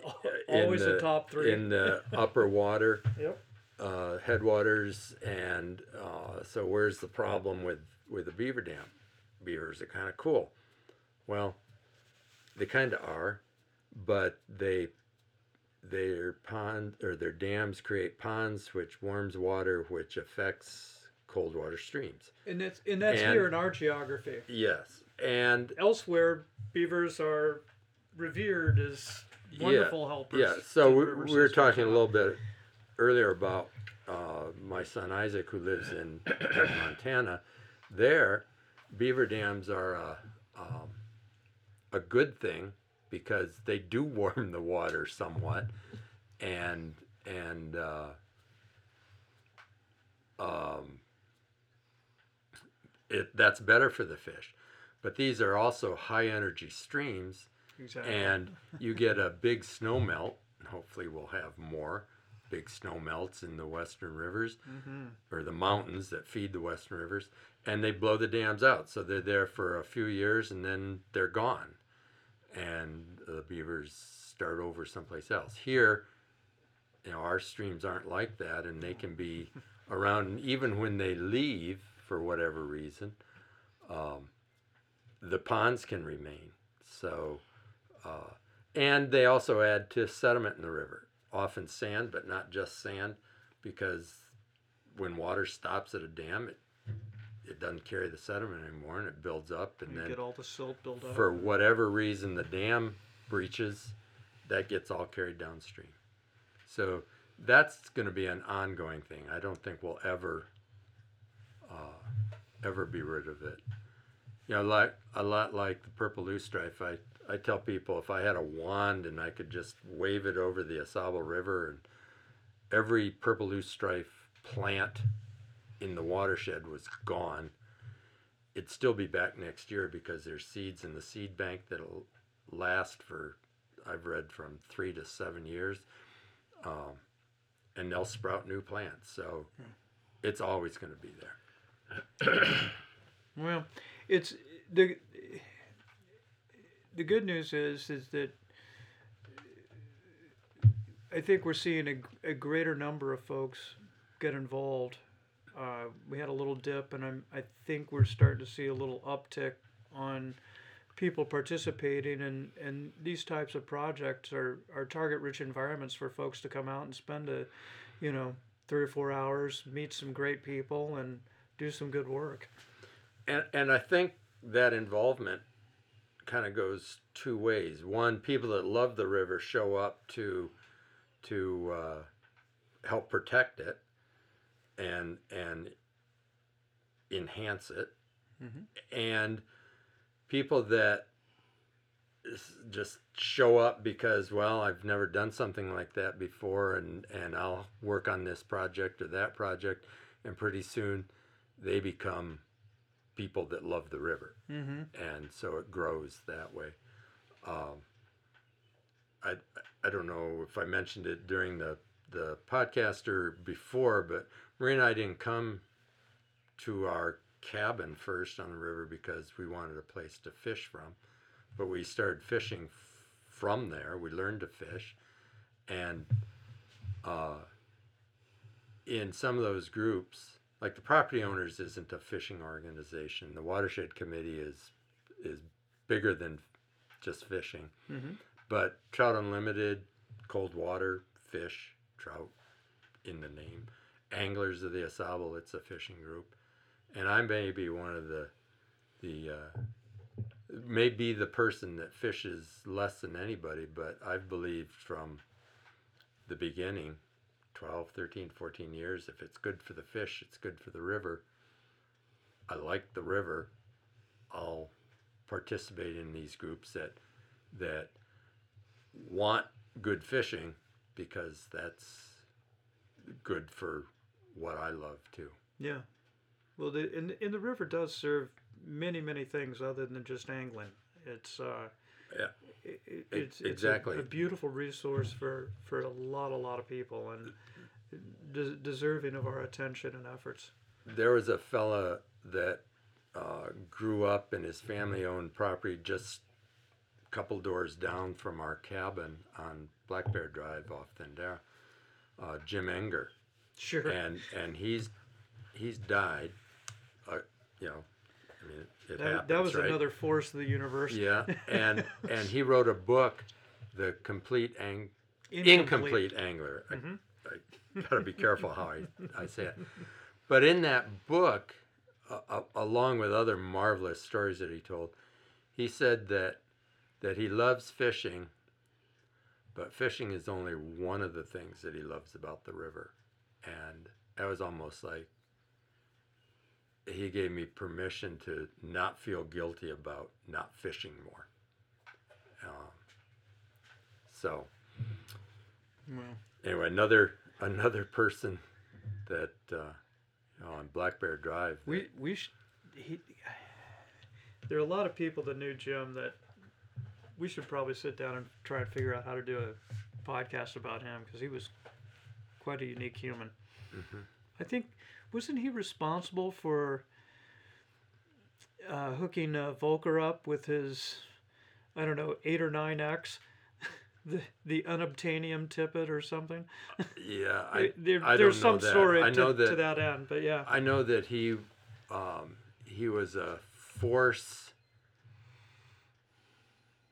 always in the, the top three. In the upper water, yep. uh, headwaters, and uh, so where's the problem with, with the beaver dam? Beavers are kind of cool. Well, they kind of are, but they their pond or their dams create ponds, which warms water, which affects cold water streams. And that's and that's and, here in our geography. Yes, and elsewhere, beavers are revered as wonderful yeah, helpers. Yeah, so we, we were talking a little bit earlier about uh, my son Isaac, who lives in Montana. There, beaver dams are a, um, a good thing because they do warm the water somewhat, and and uh, um, it that's better for the fish. But these are also high energy streams. Exactly. And you get a big snow melt, and hopefully we'll have more big snow melts in the western rivers, mm-hmm. or the mountains that feed the western rivers, and they blow the dams out. So they're there for a few years, and then they're gone. And the beavers start over someplace else. Here, you know, our streams aren't like that, and they can be around, even when they leave, for whatever reason, um, the ponds can remain. So... Uh, and they also add to sediment in the river, often sand, but not just sand, because when water stops at a dam, it it doesn't carry the sediment anymore, and it builds up, and you then get all the silt build up. For whatever reason, the dam breaches, that gets all carried downstream. So that's going to be an ongoing thing. I don't think we'll ever uh, ever be rid of it. You know, like a lot like the purple loosestrife. I I tell people if I had a wand and I could just wave it over the Au Sable River, and every purple loosestrife plant in the watershed was gone, it'd still be back next year because there's seeds in the seed bank that'll last for, I've read, from three to seven years, um, and they'll sprout new plants. So it's always going to be there. Well, it's the... The good news is is that I think we're seeing a, a greater number of folks get involved. Uh, we had a little dip, and I'm, I think we're starting to see a little uptick on people participating, and, and these types of projects are, are target-rich environments for folks to come out and spend a, you know, three or four hours, meet some great people, and do some good work. And and I think that involvement kind of goes two ways. One, people that love the river show up to to uh, help protect it and and enhance it, mm-hmm. and people that just show up because, well, I've never done something like that before, and and I'll work on this project or that project, and pretty soon they become people that love the river, mm-hmm. and so it grows that way. Um, I I don't know if I mentioned it during the the podcast or before, but Marie and I didn't come to our cabin first on the river because we wanted a place to fish from, but we started fishing f- from there. We learned to fish, and uh, in some of those groups. Like the Property Owners isn't a fishing organization. The Watershed Committee is is bigger than just fishing. Mm-hmm. But Trout Unlimited, cold water, fish, trout in the name. Anglers of the Au Sable, it's a fishing group. And I may be one of the, the uh, may be the person that fishes less than anybody, but I've believed from the beginning, twelve, thirteen, fourteen years, if it's good for the fish, it's good for the river. I like the river. I'll participate in these groups that that want good fishing because that's good for what I love too. Yeah. Well, the and, and the river does serve many, many things other than just angling. It's uh yeah. It, it's, exactly. It's a, a beautiful resource for, for a lot, a lot of people, and des- deserving of our attention and efforts. There was a fella that uh, grew up and his family owned property just a couple doors down from our cabin on Black Bear Drive off Thindera, uh, Jim Enger. Sure. And and he's he's died. Uh, you know, I mean, it, it that, happens. That was right? Another force of the universe. Yeah, and and he wrote a book, The Complete Ang- Incomplete. Incomplete Angler. Mm-hmm. I, I gotta be careful how I, I say it. But in that book, uh, along with other marvelous stories that he told, he said that that he loves fishing, but fishing is only one of the things that he loves about the river. And that was almost like he gave me permission to not feel guilty about not fishing more. Um, so, well. Anyway, another another person that uh, you know, on Black Bear Drive. We we sh- he. There are a lot of people that knew Jim that we should probably sit down and try and figure out how to do a podcast about him, because he was quite a unique human. Mm-hmm. I think, wasn't he responsible for uh, hooking uh, Volker up with his, I don't know, eight or nine X, the the unobtainium tippet or something? Yeah, I, there, I there's don't know some that. Story I know to, that, to that end, but yeah. I know that he um, he was a force,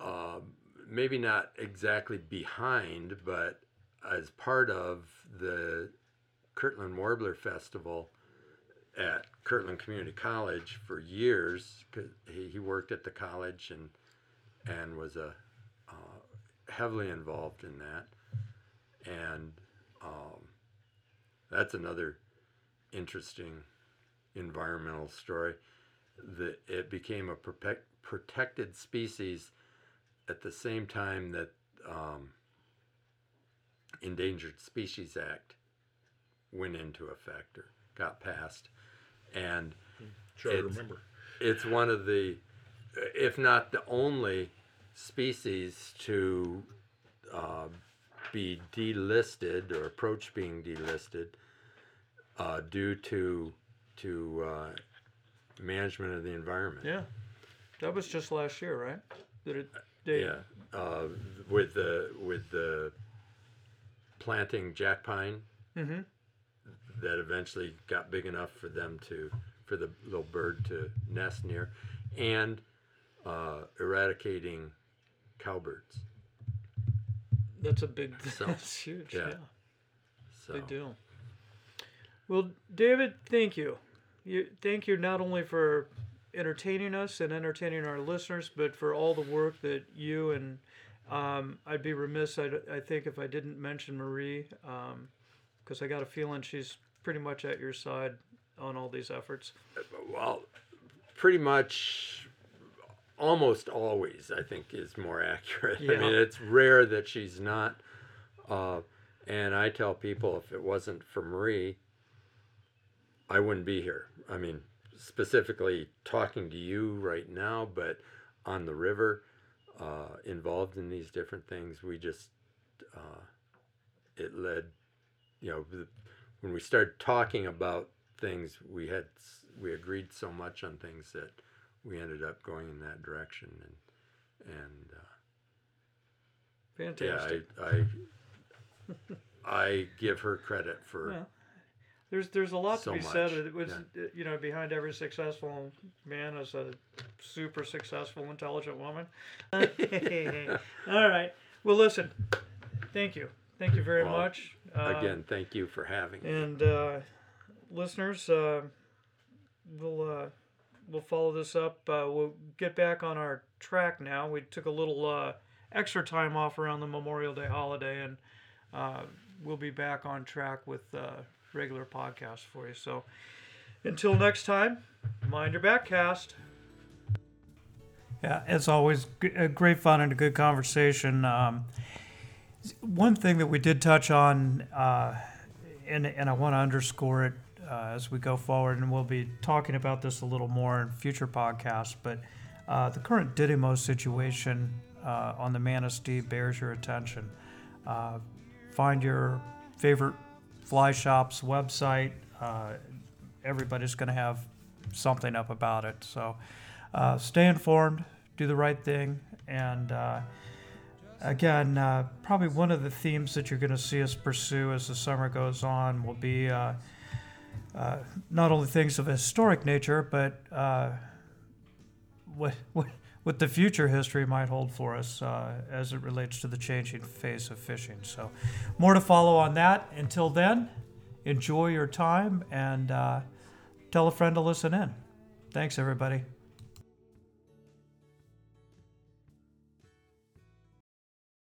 uh, maybe not exactly behind, but as part of the Kirtland Warbler Festival at Kirtland Community College for years. He, he worked at the college and and was a, uh, heavily involved in that. And um, that's another interesting environmental story. The, it became a protect, protected species at the same time that um, Endangered Species Act went into effect or got passed, and try to remember. It's one of the, if not the only, species to uh, be delisted or approach being delisted uh, due to to uh, management of the environment. Yeah, that was just last year, right? Did it? Did yeah, uh, with the with the planting jack pine. Mm-hmm. That eventually got big enough for them to, for the little bird to nest near, and uh, eradicating cowbirds. That's a big, so, that's huge, yeah. yeah. So. Big deal. Well, David, thank you. You thank you not only for entertaining us and entertaining our listeners, but for all the work that you and um, I'd be remiss, I, I think, if I didn't mention Marie. Um, Because I got a feeling she's pretty much at your side on all these efforts. Well, pretty much, almost always, I think, is more accurate. Yeah. I mean, it's rare that she's not. Uh, and I tell people, if it wasn't for Marie, I wouldn't be here. I mean, specifically talking to you right now, but on the river, uh, involved in these different things, we just, uh, it led... You know, when we started talking about things, we had we agreed so much on things that we ended up going in that direction, and and uh, fantastic. Yeah, I I, I give her credit for. Well, there's there's a lot so to be much. Said. It was yeah. You know, behind every successful man is a super successful, intelligent woman. All right. Well, listen. Thank you. Thank you very well, much. Uh, again, thank you for having me. And uh, listeners, uh, we'll uh, we'll follow this up. Uh, we'll get back on our track now. We took a little uh, extra time off around the Memorial Day holiday, and uh, we'll be back on track with uh, regular podcasts for you. So until next time, mind your backcast. Yeah, as always, a great fun and a good conversation. Um, One thing that we did touch on, uh, and, and I want to underscore it uh, as we go forward, and we'll be talking about this a little more in future podcasts, but uh, the current didymo situation uh, on the Manistee bears your attention. Uh, find your favorite fly shop's website. Uh, everybody's going to have something up about it. So uh, stay informed. do the right thing. And uh, again, uh, probably one of the themes that you're going to see us pursue as the summer goes on will be uh, uh, not only things of historic nature, but uh, what, what what the future history might hold for us uh, as it relates to the changing face of fishing. So more to follow on that. Until then, enjoy your time and uh, tell a friend to listen in. Thanks, everybody.